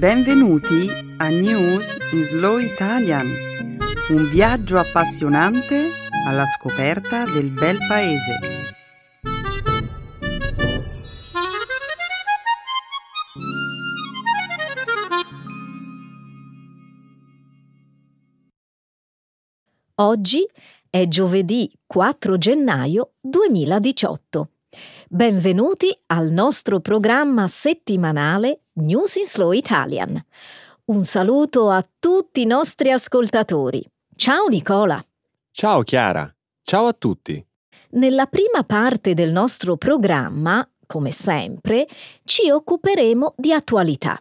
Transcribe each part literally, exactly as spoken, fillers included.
Benvenuti a News in Slow Italian, un viaggio appassionante alla scoperta del bel paese. Oggi è giovedì quattro gennaio duemiladiciotto. Benvenuti al nostro programma settimanale News in Slow Italian. Un saluto a tutti i nostri ascoltatori. Ciao Nicola. Ciao Chiara. Ciao a tutti. Nella prima parte del nostro programma, come sempre, ci occuperemo di attualità.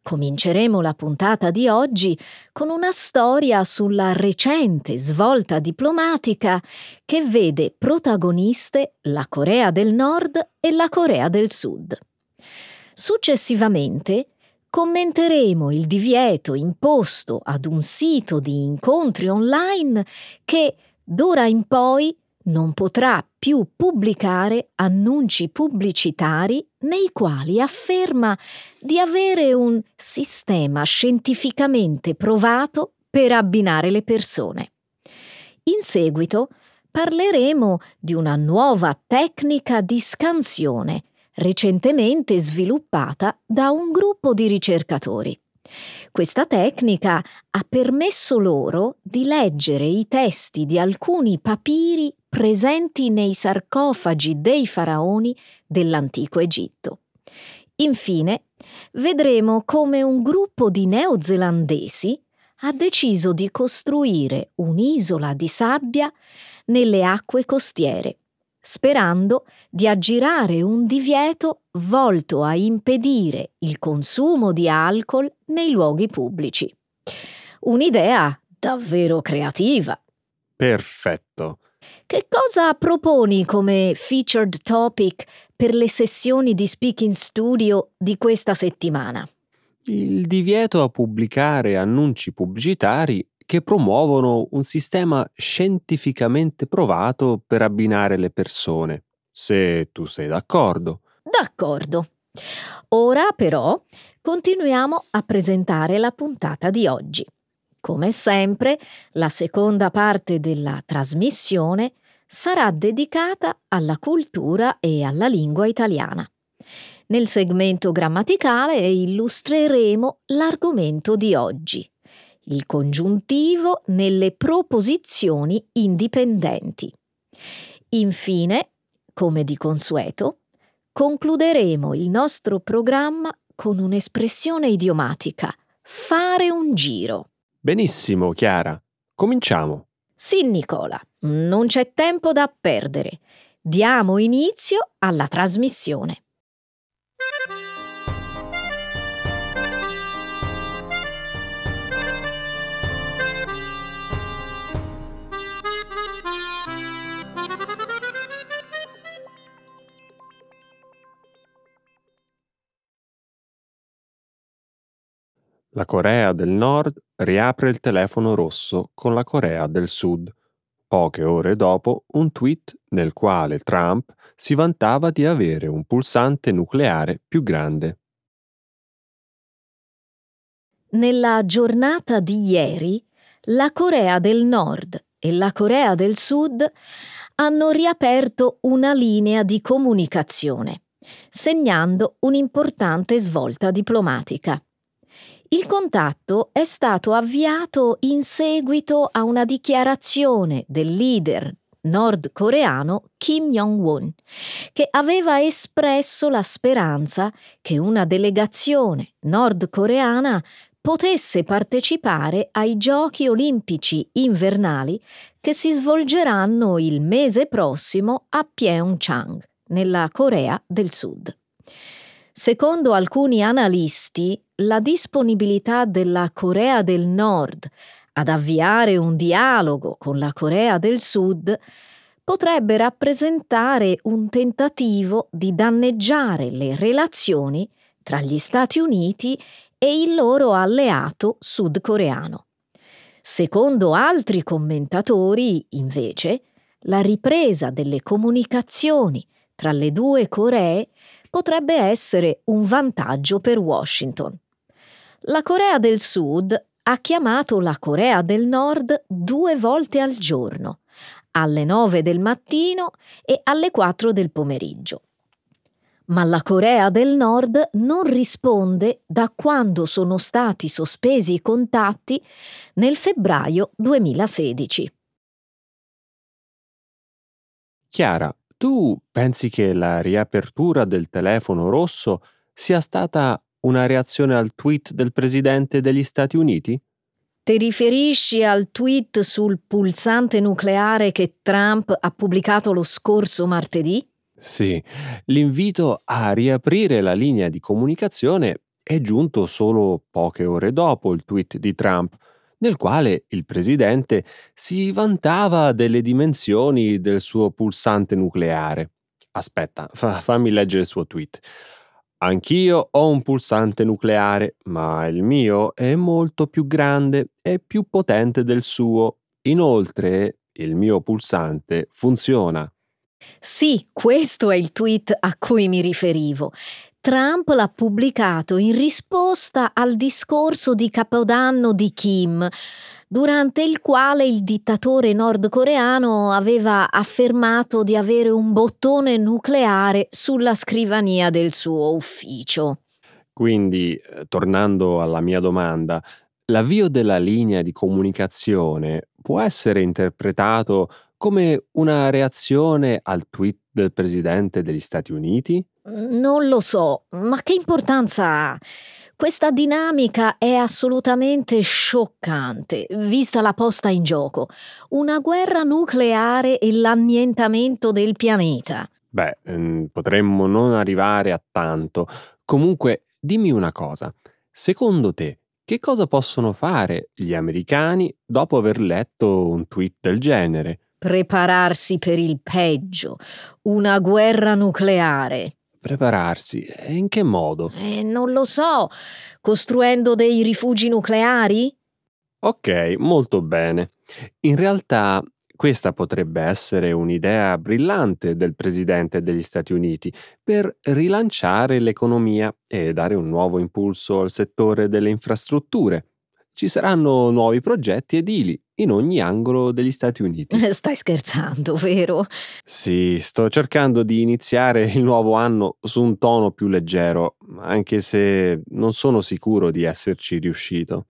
Cominceremo la puntata di oggi con una storia sulla recente svolta diplomatica che vede protagoniste la Corea del Nord e la Corea del Sud. Successivamente commenteremo il divieto imposto ad un sito di incontri online che d'ora in poi non potrà più pubblicare annunci pubblicitari nei quali afferma di avere un sistema scientificamente provato per abbinare le persone. In seguito parleremo di una nuova tecnica di scansione recentemente sviluppata da un gruppo di ricercatori. Questa tecnica ha permesso loro di leggere i testi di alcuni papiri presenti nei sarcofagi dei faraoni dell'antico Egitto. Infine, vedremo come un gruppo di neozelandesi ha deciso di costruire un'isola di sabbia nelle acque costiere, sperando di aggirare un divieto volto a impedire il consumo di alcol nei luoghi pubblici. Un'idea davvero creativa. Perfetto. Che cosa proponi come featured topic per le sessioni di Speaking Studio di questa settimana? Il divieto a pubblicare annunci pubblicitari che promuovono un sistema scientificamente provato per abbinare le persone, se tu sei d'accordo. D'accordo. Ora però continuiamo a presentare la puntata di oggi. Come sempre, la seconda parte della trasmissione sarà dedicata alla cultura e alla lingua italiana. Nel segmento grammaticale illustreremo l'argomento di oggi, il congiuntivo nelle proposizioni indipendenti. Infine, come di consueto, concluderemo il nostro programma con un'espressione idiomatica, fare un giro. Benissimo, Chiara. Cominciamo. Sì, Nicola. Non c'è tempo da perdere. Diamo inizio alla trasmissione. La Corea del Nord riapre il telefono rosso con la Corea del Sud. Poche ore dopo, un tweet nel quale Trump si vantava di avere un pulsante nucleare più grande. Nella giornata di ieri, la Corea del Nord e la Corea del Sud hanno riaperto una linea di comunicazione, segnando un'importante svolta diplomatica. Il contatto è stato avviato in seguito a una dichiarazione del leader nordcoreano Kim Jong-un, che aveva espresso la speranza che una delegazione nordcoreana potesse partecipare ai Giochi Olimpici invernali che si svolgeranno il mese prossimo a Pyeongchang, nella Corea del Sud. Secondo alcuni analisti, la disponibilità della Corea del Nord ad avviare un dialogo con la Corea del Sud potrebbe rappresentare un tentativo di danneggiare le relazioni tra gli Stati Uniti e il loro alleato sudcoreano. Secondo altri commentatori, invece, la ripresa delle comunicazioni tra le due Coree potrebbe essere un vantaggio per Washington. La Corea del Sud ha chiamato la Corea del Nord due volte al giorno, alle nove del mattino e alle quattro del pomeriggio. Ma la Corea del Nord non risponde da quando sono stati sospesi i contatti nel febbraio duemilasedici. Chiara, tu pensi che la riapertura del telefono rosso sia stata una reazione al tweet del presidente degli Stati Uniti? Ti riferisci al tweet sul pulsante nucleare che Trump ha pubblicato lo scorso martedì? Sì, l'invito a riaprire la linea di comunicazione è giunto solo poche ore dopo il tweet di Trump, nel quale il presidente si vantava delle dimensioni del suo pulsante nucleare. Aspetta, fa- fammi leggere il suo tweet. Anch'io ho un pulsante nucleare, ma il mio è molto più grande e più potente del suo. Inoltre, il mio pulsante funziona. Sì, questo è il tweet a cui mi riferivo. Trump l'ha pubblicato in risposta al discorso di Capodanno di Kim, durante il quale il dittatore nordcoreano aveva affermato di avere un bottone nucleare sulla scrivania del suo ufficio. Quindi, tornando alla mia domanda, l'avvio della linea di comunicazione può essere interpretato come una reazione al tweet del presidente degli Stati Uniti? Non lo so, ma che importanza ha? Questa dinamica è assolutamente scioccante, vista la posta in gioco. Una guerra nucleare e l'annientamento del pianeta. Beh, potremmo non arrivare a tanto. Comunque, dimmi una cosa. Secondo te, che cosa possono fare gli americani dopo aver letto un tweet del genere? Prepararsi per il peggio, una guerra nucleare. Prepararsi? In che modo? Eh, non lo so. Costruendo dei rifugi nucleari? Ok, molto bene. In realtà questa potrebbe essere un'idea brillante del presidente degli Stati Uniti per rilanciare l'economia e dare un nuovo impulso al settore delle infrastrutture. Ci saranno nuovi progetti edili in ogni angolo degli Stati Uniti. Stai scherzando, vero? Sì, sto cercando di iniziare il nuovo anno su un tono più leggero, anche se non sono sicuro di esserci riuscito.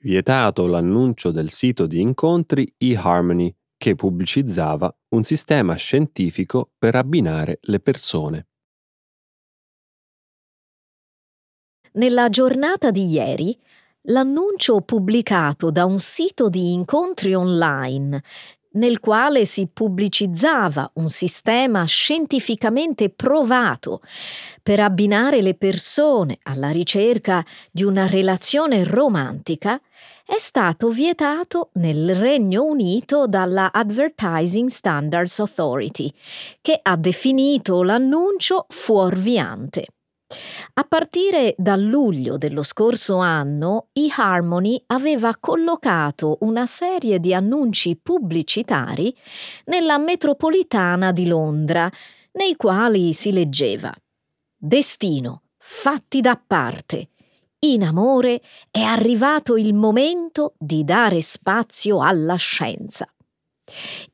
Vietato l'annuncio del sito di incontri eHarmony, che pubblicizzava un sistema scientifico per abbinare le persone. Nella giornata di ieri, l'annuncio pubblicato da un sito di incontri online, nel quale si pubblicizzava un sistema scientificamente provato per abbinare le persone alla ricerca di una relazione romantica, è stato vietato nel Regno Unito dalla Advertising Standards Authority, che ha definito l'annuncio fuorviante. A partire da luglio dello scorso anno, eHarmony aveva collocato una serie di annunci pubblicitari nella metropolitana di Londra, nei quali si leggeva: Destino, fatti da parte. In amore è arrivato il momento di dare spazio alla scienza.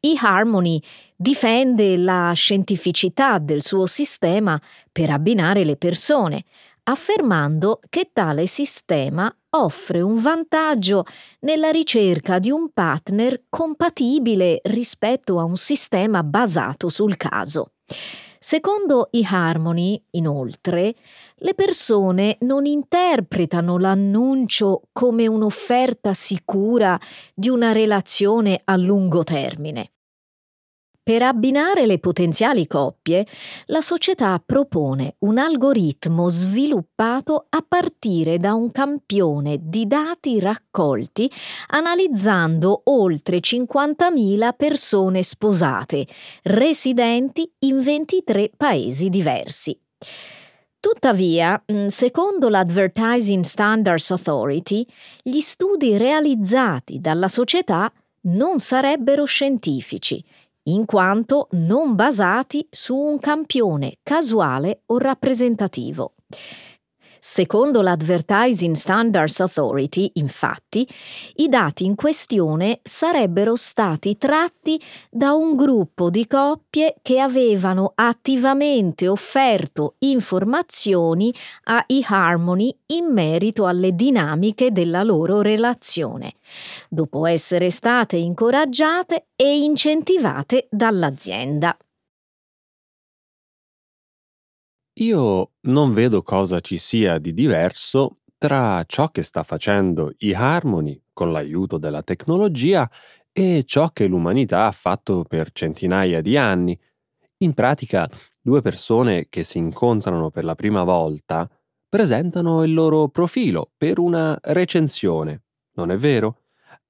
eHarmony difende la scientificità del suo sistema per abbinare le persone, affermando che tale sistema offre un vantaggio nella ricerca di un partner compatibile rispetto a un sistema basato sul caso. Secondo eHarmony, inoltre, le persone non interpretano l'annuncio come un'offerta sicura di una relazione a lungo termine. Per abbinare le potenziali coppie, la società propone un algoritmo sviluppato a partire da un campione di dati raccolti analizzando oltre cinquantamila persone sposate, residenti in ventitré paesi diversi. Tuttavia, secondo l'Advertising Standards Authority, gli studi realizzati dalla società non sarebbero scientifici, in quanto non basati su un campione casuale o rappresentativo. Secondo l'Advertising Standards Authority, infatti, i dati in questione sarebbero stati tratti da un gruppo di coppie che avevano attivamente offerto informazioni a eHarmony in merito alle dinamiche della loro relazione, dopo essere state incoraggiate e incentivate dall'azienda. Io non vedo cosa ci sia di diverso tra ciò che sta facendo eHarmony con l'aiuto della tecnologia e ciò che l'umanità ha fatto per centinaia di anni. In pratica, due persone che si incontrano per la prima volta presentano il loro profilo per una recensione, non è vero?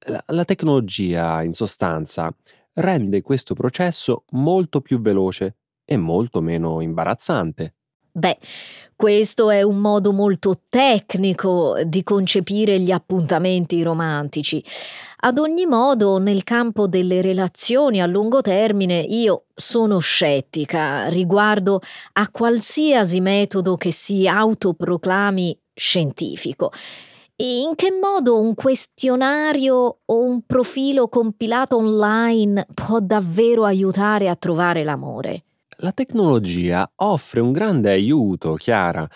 La, la tecnologia, in sostanza, rende questo processo molto più veloce e molto meno imbarazzante. Beh, questo è un modo molto tecnico di concepire gli appuntamenti romantici. Ad ogni modo, nel campo delle relazioni a lungo termine, io sono scettica riguardo a qualsiasi metodo che si autoproclami scientifico. In che modo un questionario o un profilo compilato online può davvero aiutare a trovare l'amore? La tecnologia offre un grande aiuto, Chiara.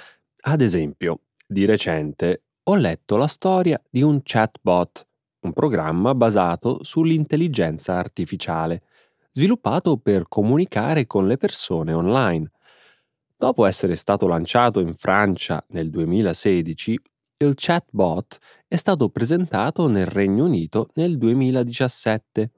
Ad esempio, di recente ho letto la storia di un chatbot, un programma basato sull'intelligenza artificiale, sviluppato per comunicare con le persone online. Dopo essere stato lanciato in Francia nel duemilasedici, il chatbot è stato presentato nel Regno Unito nel duemiladiciassette.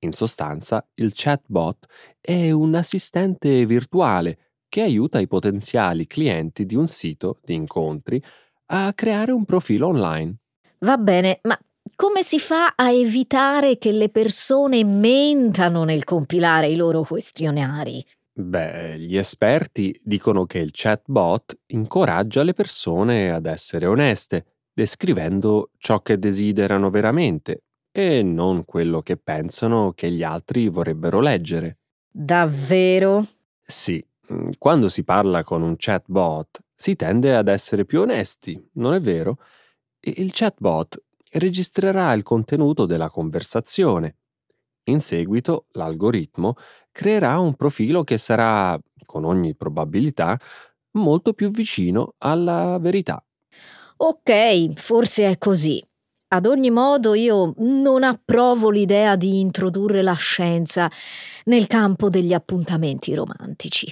In sostanza, il chatbot è un assistente virtuale che aiuta i potenziali clienti di un sito di incontri a creare un profilo online. Va bene, ma come si fa a evitare che le persone mentano nel compilare i loro questionari? Beh, gli esperti dicono che il chatbot incoraggia le persone ad essere oneste, descrivendo ciò che desiderano veramente e non quello che pensano che gli altri vorrebbero leggere. Davvero? Sì, quando si parla con un chatbot si tende ad essere più onesti, non è vero? Il chatbot registrerà il contenuto della conversazione. In seguito l'algoritmo creerà un profilo che sarà, con ogni probabilità, molto più vicino alla verità. Ok, forse è così. Ad ogni modo, io non approvo l'idea di introdurre la scienza nel campo degli appuntamenti romantici.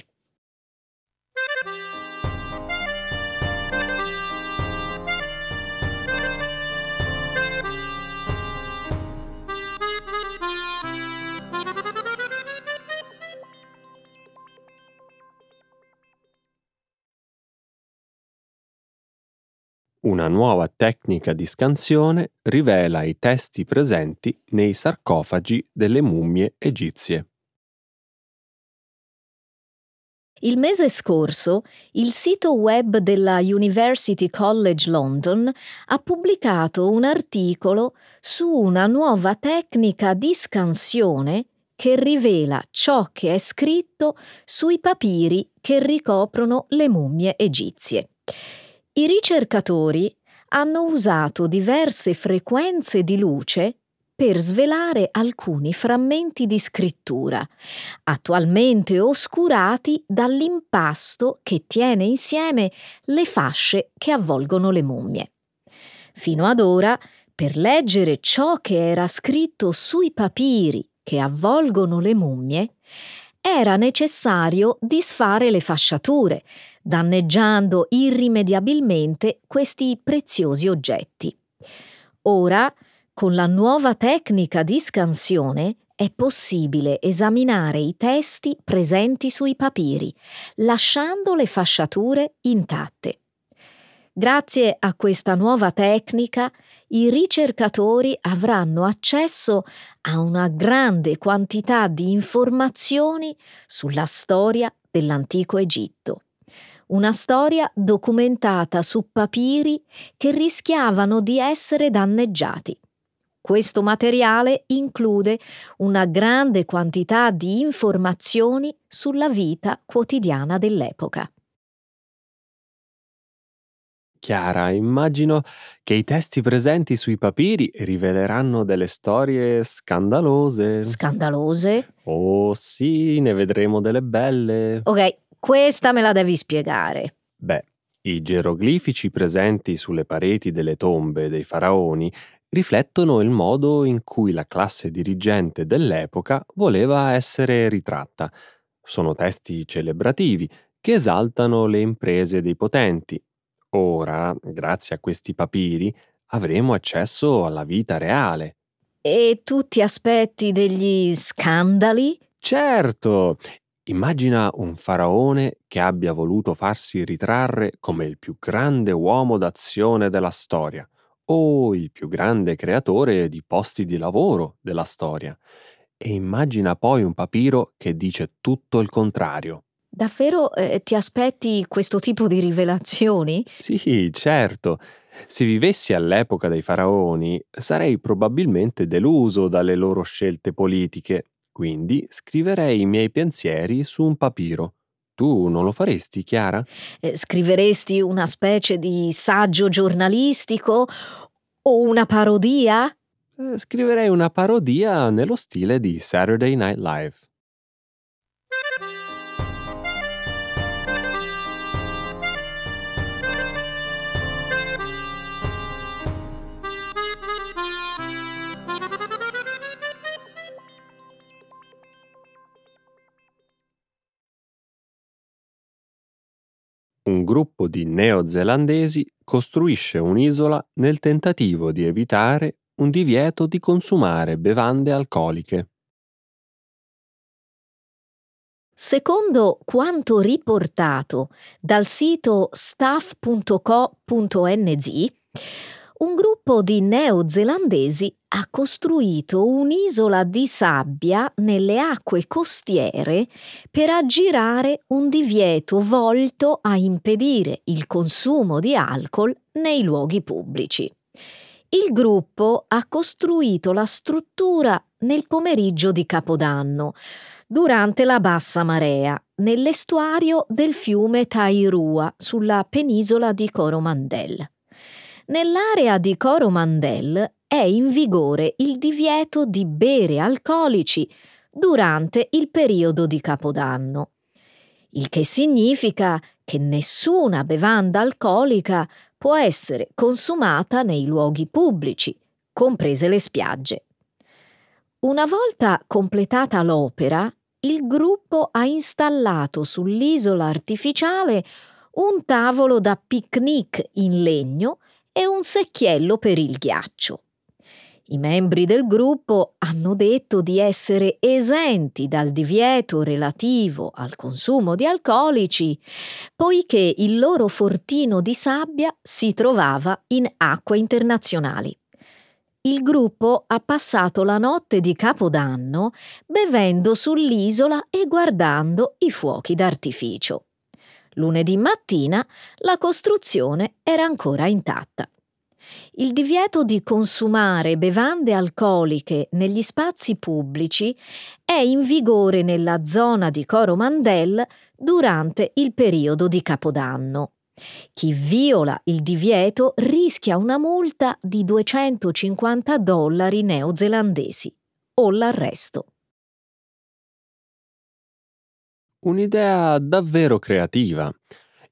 Una nuova tecnica di scansione rivela i testi presenti nei sarcofagi delle mummie egizie. Il mese scorso, il sito web della University College London ha pubblicato un articolo su una nuova tecnica di scansione che rivela ciò che è scritto sui papiri che ricoprono le mummie egizie. I ricercatori hanno usato diverse frequenze di luce per svelare alcuni frammenti di scrittura, attualmente oscurati dall'impasto che tiene insieme le fasce che avvolgono le mummie. Fino ad ora, per leggere ciò che era scritto sui papiri che avvolgono le mummie, era necessario disfare le fasciature, danneggiando irrimediabilmente questi preziosi oggetti. Ora, con la nuova tecnica di scansione, è possibile esaminare i testi presenti sui papiri, lasciando le fasciature intatte. Grazie a questa nuova tecnica, i ricercatori avranno accesso a una grande quantità di informazioni sulla storia dell'antico Egitto. Una storia documentata su papiri che rischiavano di essere danneggiati. Questo materiale include una grande quantità di informazioni sulla vita quotidiana dell'epoca. Chiara, immagino che i testi presenti sui papiri riveleranno delle storie scandalose. Scandalose? Oh sì, ne vedremo delle belle. Ok, questa me la devi spiegare. Beh, i geroglifici presenti sulle pareti delle tombe dei faraoni riflettono il modo in cui la classe dirigente dell'epoca voleva essere ritratta. Sono testi celebrativi che esaltano le imprese dei potenti. Ora, grazie a questi papiri, avremo accesso alla vita reale. E tu ti aspetti degli scandali? Certo! Immagina un faraone che abbia voluto farsi ritrarre come il più grande uomo d'azione della storia o il più grande creatore di posti di lavoro della storia. E immagina poi un papiro che dice tutto il contrario. Davvero eh, ti aspetti questo tipo di rivelazioni? Sì, certo. Se vivessi all'epoca dei faraoni, sarei probabilmente deluso dalle loro scelte politiche. Quindi scriverei i miei pensieri su un papiro. Tu non lo faresti, Chiara? Eh, scriveresti una specie di saggio giornalistico o una parodia? Eh, scriverei una parodia nello stile di Saturday Night Live. Un gruppo di neozelandesi costruisce un'isola nel tentativo di evitare un divieto di consumare bevande alcoliche. Secondo quanto riportato dal sito staff punto co punto n z, un gruppo di neozelandesi ha costruito un'isola di sabbia nelle acque costiere per aggirare un divieto volto a impedire il consumo di alcol nei luoghi pubblici. Il gruppo ha costruito la struttura nel pomeriggio di Capodanno, durante la bassa marea, nell'estuario del fiume Tairua, sulla penisola di Coromandel. Nell'area di Coromandel è in vigore il divieto di bere alcolici durante il periodo di Capodanno, il che significa che nessuna bevanda alcolica può essere consumata nei luoghi pubblici, comprese le spiagge. Una volta completata l'opera, il gruppo ha installato sull'isola artificiale un tavolo da picnic in legno e un secchiello per il ghiaccio. I membri del gruppo hanno detto di essere esenti dal divieto relativo al consumo di alcolici, poiché il loro fortino di sabbia si trovava in acque internazionali. Il gruppo ha passato la notte di Capodanno bevendo sull'isola e guardando i fuochi d'artificio. Lunedì mattina la costruzione era ancora intatta. Il divieto di consumare bevande alcoliche negli spazi pubblici è in vigore nella zona di Coromandel durante il periodo di Capodanno. Chi viola il divieto rischia una multa di duecentocinquanta dollari neozelandesi o l'arresto. Un'idea davvero creativa.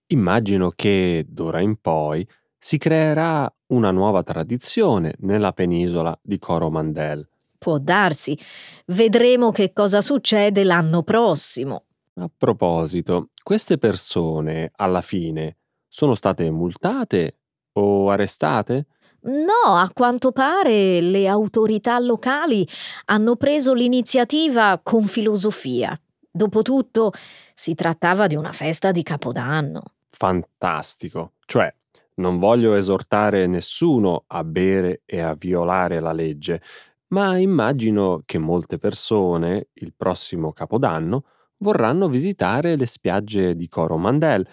Immagino che, d'ora in poi, si creerà una nuova tradizione nella penisola di Coromandel. Può darsi. Vedremo che cosa succede l'anno prossimo. A proposito, queste persone, alla fine, sono state multate o arrestate? No, a quanto pare le autorità locali hanno preso l'iniziativa con filosofia. Dopotutto si trattava di una festa di Capodanno. Fantastico! Cioè, non voglio esortare nessuno a bere e a violare la legge, ma immagino che molte persone, il prossimo Capodanno, vorranno visitare le spiagge di Coromandel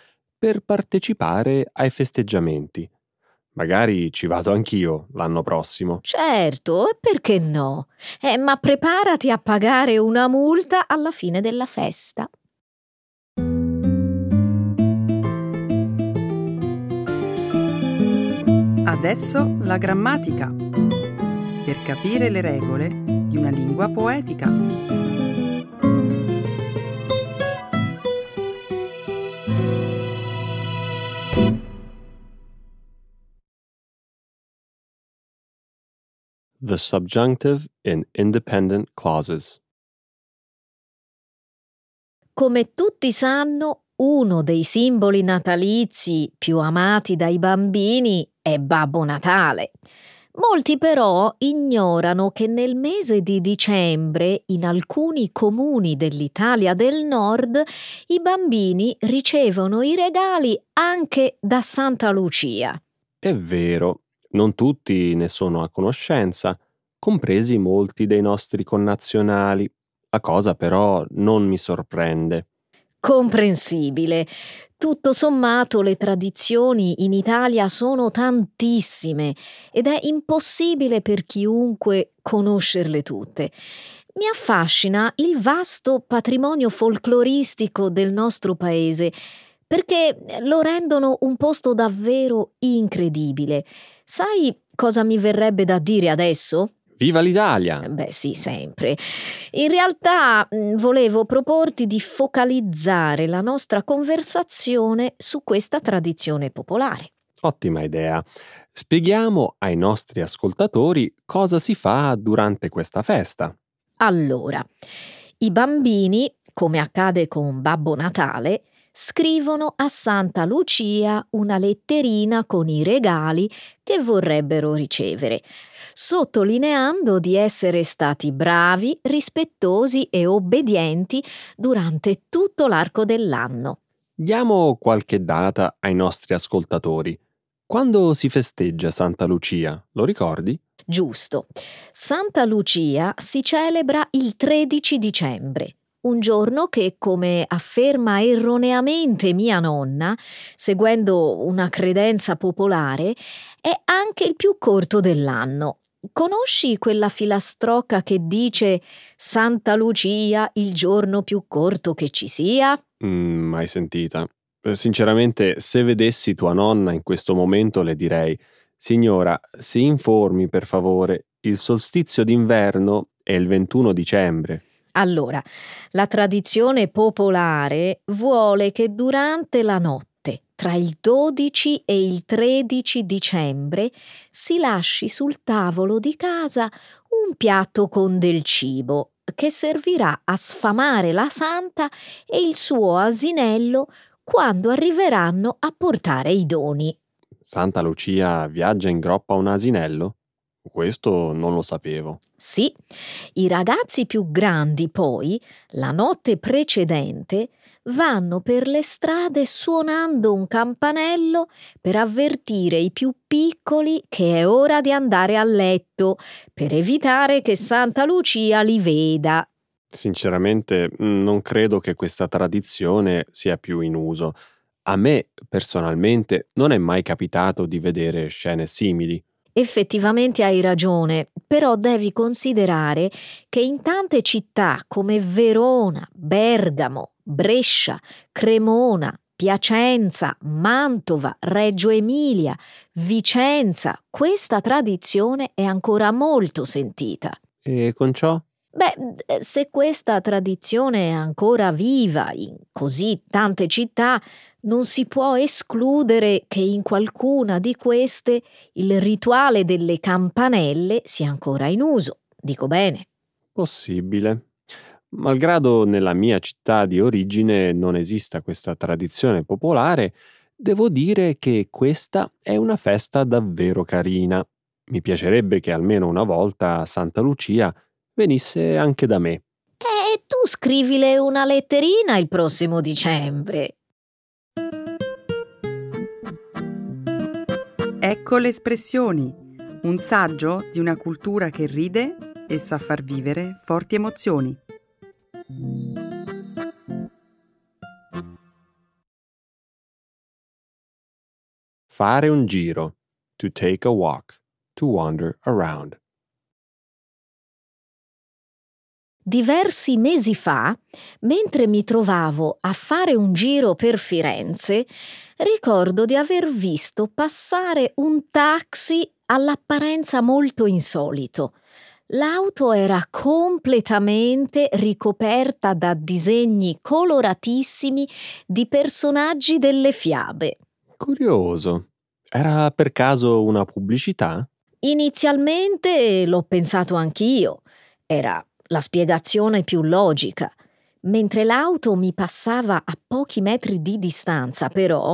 per partecipare ai festeggiamenti. Magari ci vado anch'io l'anno prossimo. Certo, e perché no? Eh, ma preparati a pagare una multa alla fine della festa. Adesso la grammatica, per capire le regole di una lingua poetica. The subjunctive in independent clauses. Come tutti sanno, uno dei simboli natalizi più amati dai bambini è Babbo Natale. Molti però ignorano che nel mese di dicembre, in alcuni comuni dell'Italia del Nord, i bambini ricevono i regali anche da Santa Lucia. È vero. Non tutti ne sono a conoscenza, compresi molti dei nostri connazionali. La cosa però non mi sorprende. Comprensibile. Tutto sommato le tradizioni in Italia sono tantissime ed è impossibile per chiunque conoscerle tutte. Mi affascina il vasto patrimonio folcloristico del nostro paese, perché lo rendono un posto davvero incredibile. Sai cosa mi verrebbe da dire adesso? Viva l'Italia! Beh sì, sempre. In realtà volevo proporti di focalizzare la nostra conversazione su questa tradizione popolare. Ottima idea. Spieghiamo ai nostri ascoltatori cosa si fa durante questa festa. Allora, i bambini, come accade con Babbo Natale, scrivono a Santa Lucia una letterina con i regali che vorrebbero ricevere, sottolineando di essere stati bravi, rispettosi e obbedienti durante tutto l'arco dell'anno. Diamo qualche data ai nostri ascoltatori. Quando si festeggia Santa Lucia, lo ricordi? Giusto. Santa Lucia si celebra il tredici dicembre. Un giorno che, come afferma erroneamente mia nonna, seguendo una credenza popolare, è anche il più corto dell'anno. Conosci quella filastrocca che dice «Santa Lucia, il giorno più corto che ci sia»? Mm, mai sentita. Sinceramente, se vedessi tua nonna in questo momento le direi «Signora, si informi per favore, il solstizio d'inverno è il ventuno dicembre». Allora, la tradizione popolare vuole che durante la notte, tra il dodici e il tredici dicembre, si lasci sul tavolo di casa un piatto con del cibo che servirà a sfamare la santa e il suo asinello quando arriveranno a portare i doni. Santa Lucia viaggia in groppa a un asinello? Questo non lo sapevo. Sì, i ragazzi più grandi poi, la notte precedente, vanno per le strade suonando un campanello per avvertire i più piccoli che è ora di andare a letto, per evitare che Santa Lucia li veda. Sinceramente, non credo che questa tradizione sia più in uso. A me, personalmente, non è mai capitato di vedere scene simili. Effettivamente hai ragione, però devi considerare che in tante città come Verona, Bergamo, Brescia, Cremona, Piacenza, Mantova, Reggio Emilia, Vicenza, questa tradizione è ancora molto sentita. E con ciò? Beh, se questa tradizione è ancora viva in così tante città, non si può escludere che in qualcuna di queste il rituale delle campanelle sia ancora in uso. Dico bene? Possibile. Malgrado nella mia città di origine non esista questa tradizione popolare, devo dire che questa è una festa davvero carina. Mi piacerebbe che almeno una volta Santa Lucia venisse anche da me. E tu scrivile una letterina il prossimo dicembre. Ecco le espressioni, un saggio di una cultura che ride e sa far vivere forti emozioni. fare un giro, to take a walk, to wander around. Diversi mesi fa, mentre mi trovavo a fare un giro per Firenze, ricordo di aver visto passare un taxi all'apparenza molto insolito. L'auto era completamente ricoperta da disegni coloratissimi di personaggi delle fiabe. Curioso. Era per caso una pubblicità? Inizialmente l'ho pensato anch'io. Era la spiegazione più logica. Mentre l'auto mi passava a pochi metri di distanza, però,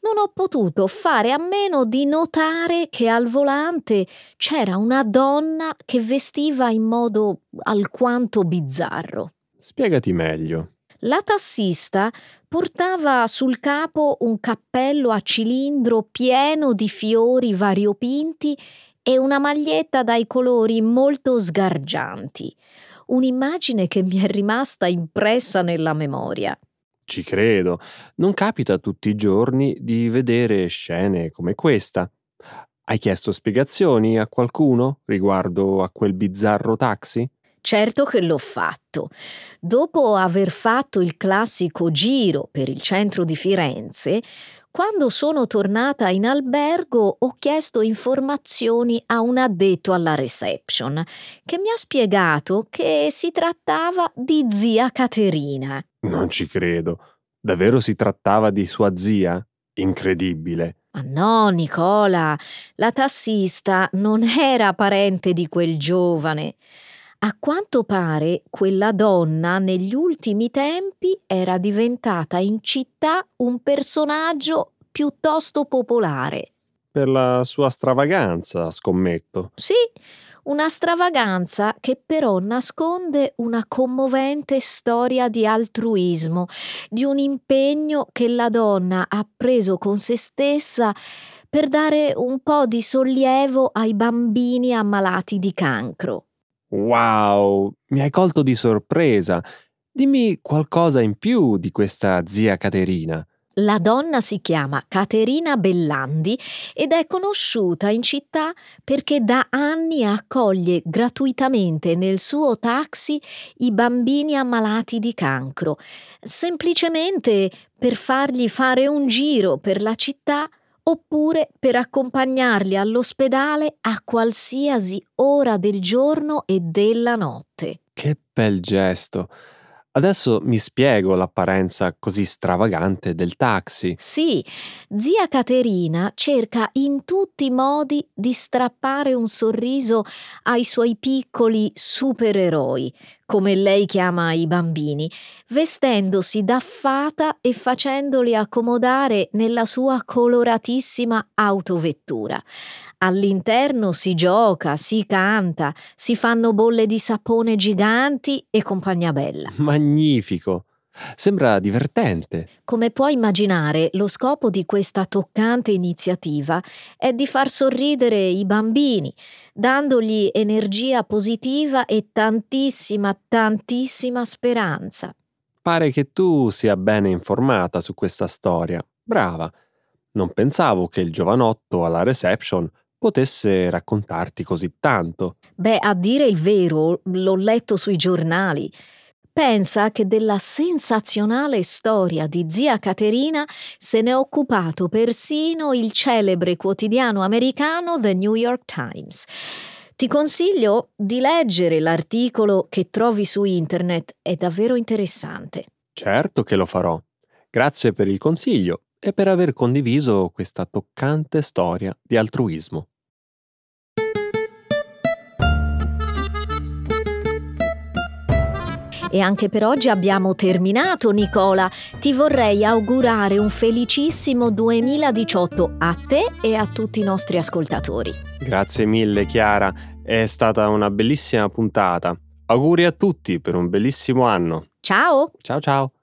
non ho potuto fare a meno di notare che al volante c'era una donna che vestiva in modo alquanto bizzarro. Spiegati meglio. La tassista portava sul capo un cappello a cilindro pieno di fiori variopinti e una maglietta dai colori molto sgargianti. Un'immagine che mi è rimasta impressa nella memoria. Ci credo. Non capita tutti i giorni di vedere scene come questa. Hai chiesto spiegazioni a qualcuno riguardo a quel bizzarro taxi? Certo che l'ho fatto. Dopo aver fatto il classico giro per il centro di Firenze, quando sono tornata in albergo ho chiesto informazioni a un addetto alla reception, che mi ha spiegato che si trattava di zia Caterina. Non ci credo. Davvero si trattava di sua zia? Incredibile. Ma no, Nicola, la tassista non era parente di quel giovane. A quanto pare, quella donna negli ultimi tempi era diventata in città un personaggio piuttosto popolare. Per la sua stravaganza, scommetto. Sì, una stravaganza che però nasconde una commovente storia di altruismo, di un impegno che la donna ha preso con se stessa per dare un po' di sollievo ai bambini ammalati di cancro. Wow, mi hai colto di sorpresa. Dimmi qualcosa in più di questa zia Caterina. La donna si chiama Caterina Bellandi ed è conosciuta in città perché da anni accoglie gratuitamente nel suo taxi i bambini ammalati di cancro, semplicemente per fargli fare un giro per la città oppure per accompagnarli all'ospedale a qualsiasi ora del giorno e della notte. Che bel gesto! Adesso mi spiego l'apparenza così stravagante del taxi. Sì, zia Caterina cerca in tutti i modi di strappare un sorriso ai suoi piccoli supereroi, come lei chiama i bambini, vestendosi da fata e facendoli accomodare nella sua coloratissima autovettura. All'interno si gioca, si canta, si fanno bolle di sapone giganti e compagnia bella. Magnifico! Sembra divertente. Come puoi immaginare, lo scopo di questa toccante iniziativa è di far sorridere i bambini, dandogli energia positiva e tantissima, tantissima speranza. Pare che tu sia bene informata su questa storia. Brava! Non pensavo che il giovanotto alla reception potesse raccontarti così tanto. Beh, a dire il vero, l'ho letto sui giornali. Pensa che della sensazionale storia di zia Caterina se n'è occupato persino il celebre quotidiano americano The New York Times. Ti consiglio di leggere l'articolo che trovi su internet, è davvero interessante. Certo che lo farò. Grazie per il consiglio e per aver condiviso questa toccante storia di altruismo. E anche per oggi abbiamo terminato, Nicola. Ti vorrei augurare un felicissimo duemiladiciotto a te e a tutti i nostri ascoltatori. Grazie mille, Chiara. È stata una bellissima puntata. Auguri a tutti per un bellissimo anno. Ciao! Ciao ciao!